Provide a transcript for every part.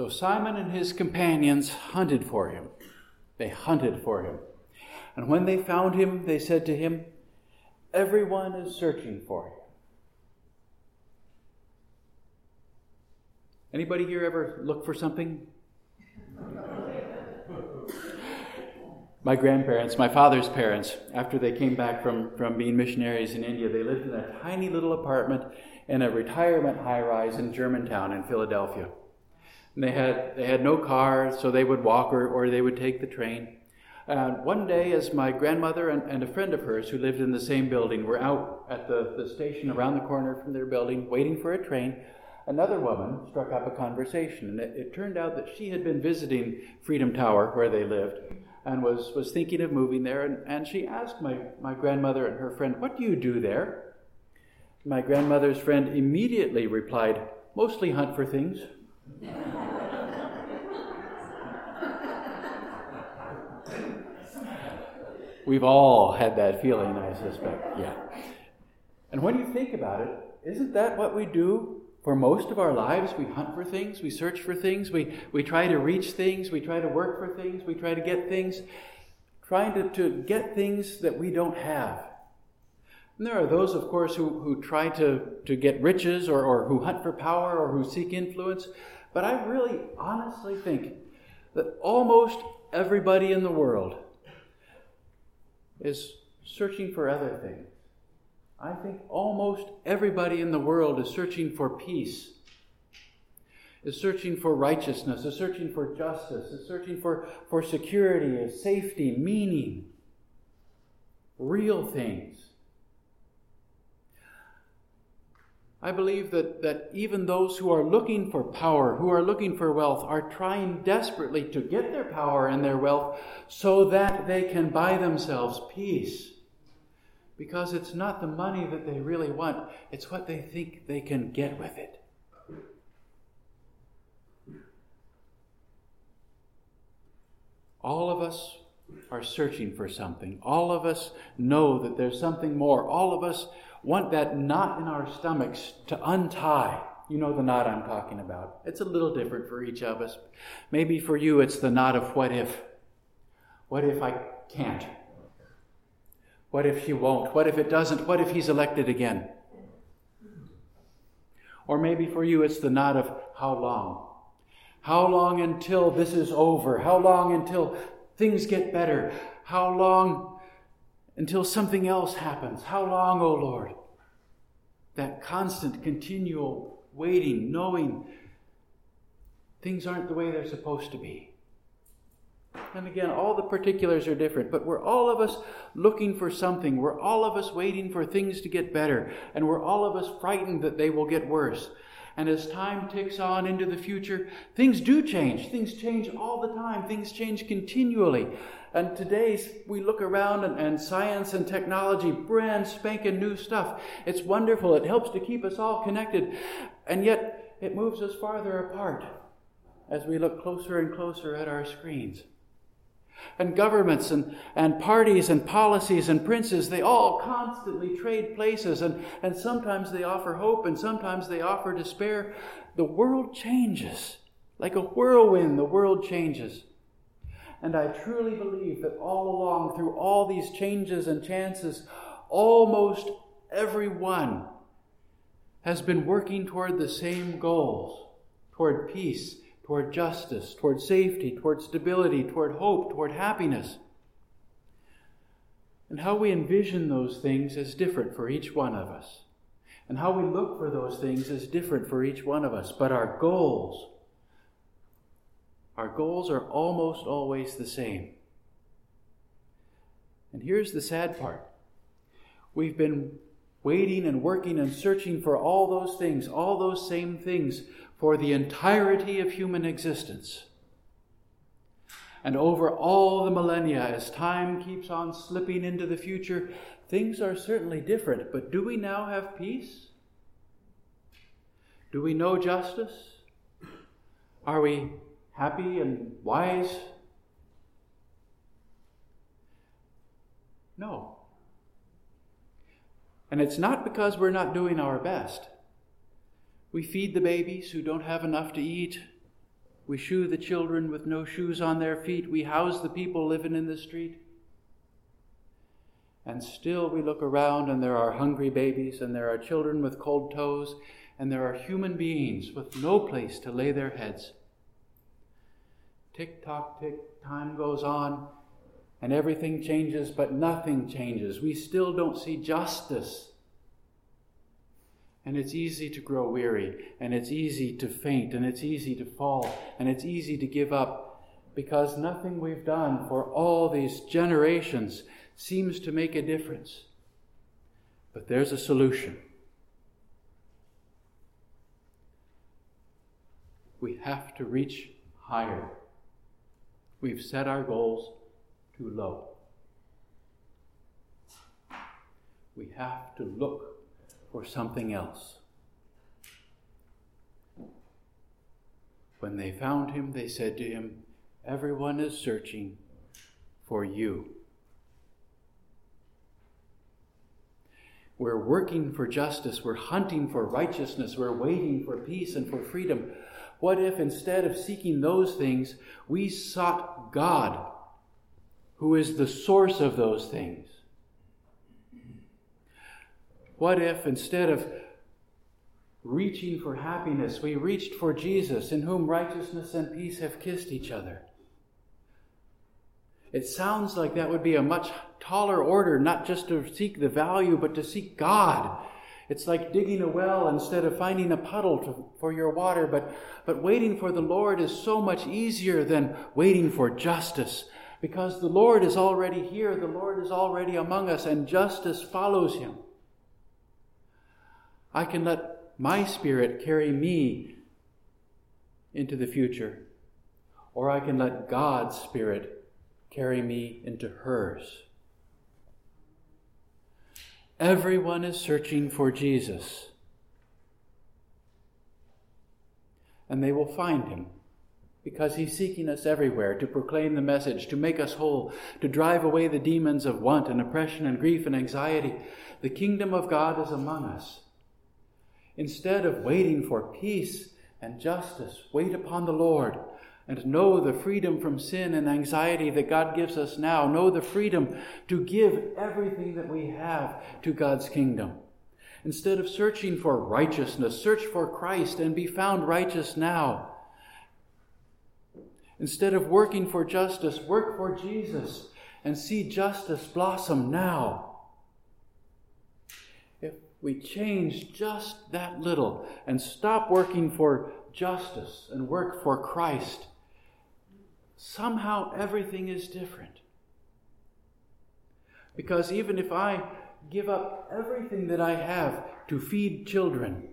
So Simon and his companions hunted for him. They hunted for him. And when they found him, they said to him, "Everyone is searching for him." Anybody here ever look for something? My grandparents, my father's parents, after they came back from being missionaries in India, they lived in a tiny little apartment in a retirement high-rise in Germantown in Philadelphia. And they had no car, so they would walk or they would take the train. And one day, as my grandmother and a friend of hers who lived in the same building were out at the station around the corner from their building waiting for a train, another woman struck up a conversation. And it turned out that she had been visiting Freedom Tower, where they lived, and was thinking of moving there, and she asked my grandmother and her friend, "What do you do there?" My grandmother's friend immediately replied, "Mostly hunt for things." We've all had that feeling, I suspect, yeah. And when you think about it, isn't that what we do? For most of our lives, we hunt for things, we search for things, we try to reach things, we try to work for things, we try to get things, trying to get things that we don't have. And there are those, of course, who try to get riches or who hunt for power or who seek influence. But I really honestly think that almost everybody in the world is searching for other things. I think almost everybody in the world is searching for peace, is searching for righteousness, is searching for justice, is searching for security, is safety, meaning, real things. I believe that even those who are looking for power, who are looking for wealth, are trying desperately to get their power and their wealth so that they can buy themselves peace. Because it's not the money that they really want, it's what they think they can get with it. All of us are searching for something. All of us know that there's something more. All of us want that knot in our stomachs to untie. You know the knot I'm talking about. It's a little different for each of us. Maybe for you it's the knot of what if. What if I can't? What if he won't? What if it doesn't? What if he's elected again? Or maybe for you it's the knot of how long? How long until this is over? How long until things get better? How long until something else happens? How long, O Lord? That constant, continual waiting, knowing things aren't the way they're supposed to be. And again, all the particulars are different, but we're all of us looking for something. We're all of us waiting for things to get better, and we're all of us frightened that they will get worse. And as time ticks on into the future, things do change. Things change all the time. Things change continually. And today, we look around and science and technology, brand spanking new stuff. It's wonderful. It helps to keep us all connected. And yet, it moves us farther apart as we look closer and closer at our screens. And governments and parties and policies and princes, they all constantly trade places, and sometimes they offer hope and sometimes they offer despair. The world changes. Like a whirlwind, the world changes. And I truly believe that all along, through all these changes and chances, almost everyone has been working toward the same goals, toward peace, toward justice, toward safety, toward stability, toward hope, toward happiness. And how we envision those things is different for each one of us. And how we look for those things is different for each one of us. But our goals are almost always the same. And here's the sad part. We've been waiting and working and searching for all those things, all those same things, for the entirety of human existence. And over all the millennia, as time keeps on slipping into the future, things are certainly different. But do we now have peace? Do we know justice? Are we happy and wise? No. And it's not because we're not doing our best. We feed the babies who don't have enough to eat. We shoe the children with no shoes on their feet. We house the people living in the street. And still we look around and there are hungry babies and there are children with cold toes and there are human beings with no place to lay their heads. Tick tock tick, time goes on and everything changes, but nothing changes. We still don't see justice. And it's easy to grow weary, and it's easy to faint, and it's easy to fall, and it's easy to give up, because nothing we've done for all these generations seems to make a difference. But there's a solution. We have to reach higher. We've set our goals too low. We have to look for something else. When they found him, they said to him, "Everyone is searching for you." We're working for justice, we're hunting for righteousness, we're waiting for peace and for freedom. What if instead of seeking those things, we sought God, who is the source of those things? What if instead of reaching for happiness, we reached for Jesus, in whom righteousness and peace have kissed each other? It sounds like that would be a much taller order, not just to seek the value, but to seek God. It's like digging a well instead of finding a puddle for your water, but waiting for the Lord is so much easier than waiting for justice, because the Lord is already here, the Lord is already among us, and justice follows him. I can let my spirit carry me into the future, or I can let God's spirit carry me into hers. Everyone is searching for Jesus, and they will find him, because he's seeking us everywhere to proclaim the message, to make us whole, to drive away the demons of want and oppression and grief and anxiety. The kingdom of God is among us. Instead of waiting for peace and justice, wait upon the Lord and know the freedom from sin and anxiety that God gives us now. Know the freedom to give everything that we have to God's kingdom. Instead of searching for righteousness, search for Christ and be found righteous now. Instead of working for justice, work for Jesus and see justice blossom now. We change just that little and stop working for justice and work for Christ. Somehow everything is different. Because even if I give up everything that I have to feed children,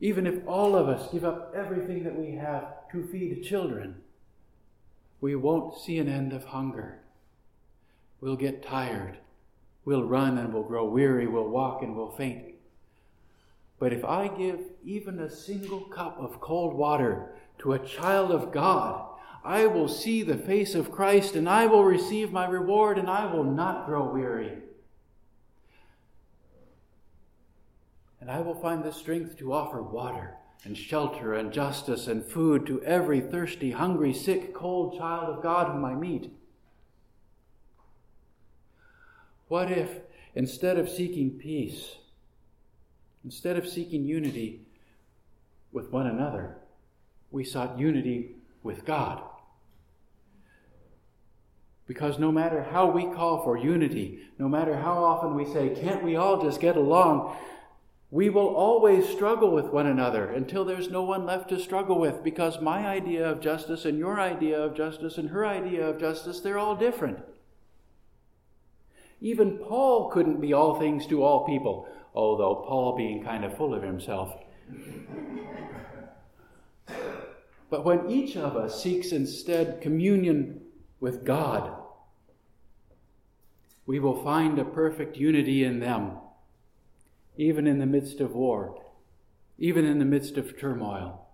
even if all of us give up everything that we have to feed children, we won't see an end of hunger. We'll get tired. We'll run and we'll grow weary, we'll walk and we'll faint. But if I give even a single cup of cold water to a child of God, I will see the face of Christ and I will receive my reward and I will not grow weary. And I will find the strength to offer water and shelter and justice and food to every thirsty, hungry, sick, cold child of God whom I meet. What if, instead of seeking peace, instead of seeking unity with one another, we sought unity with God? Because no matter how we call for unity, no matter how often we say, "Can't we all just get along?" we will always struggle with one another until there's no one left to struggle with, because my idea of justice and your idea of justice and her idea of justice, they're all different. Even Paul couldn't be all things to all people, although Paul being kind of full of himself. But when each of us seeks instead communion with God, we will find a perfect unity in them, even in the midst of war, even in the midst of turmoil.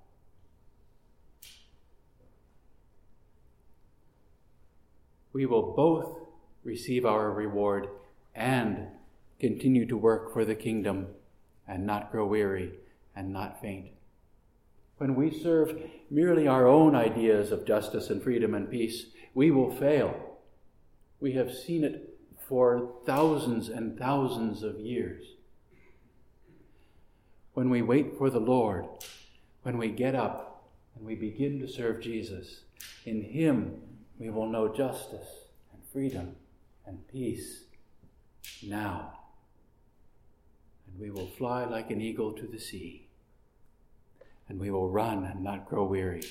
We will both receive our reward and continue to work for the kingdom and not grow weary and not faint. When we serve merely our own ideas of justice and freedom and peace, we will fail. We have seen it for thousands and thousands of years. When we wait for the Lord, when we get up and we begin to serve Jesus, in Him we will know justice and freedom and peace now. And we will fly like an eagle to the sea. And we will run and not grow weary.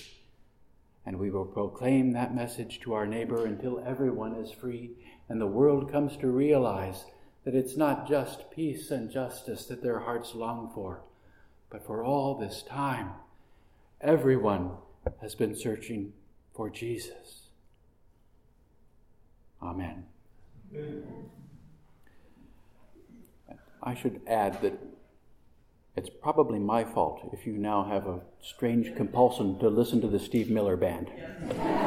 And we will proclaim that message to our neighbor until everyone is free and the world comes to realize that it's not just peace and justice that their hearts long for, but for all this time, everyone has been searching for Jesus. Amen. I should add that it's probably my fault if you now have a strange compulsion to listen to the Steve Miller Band.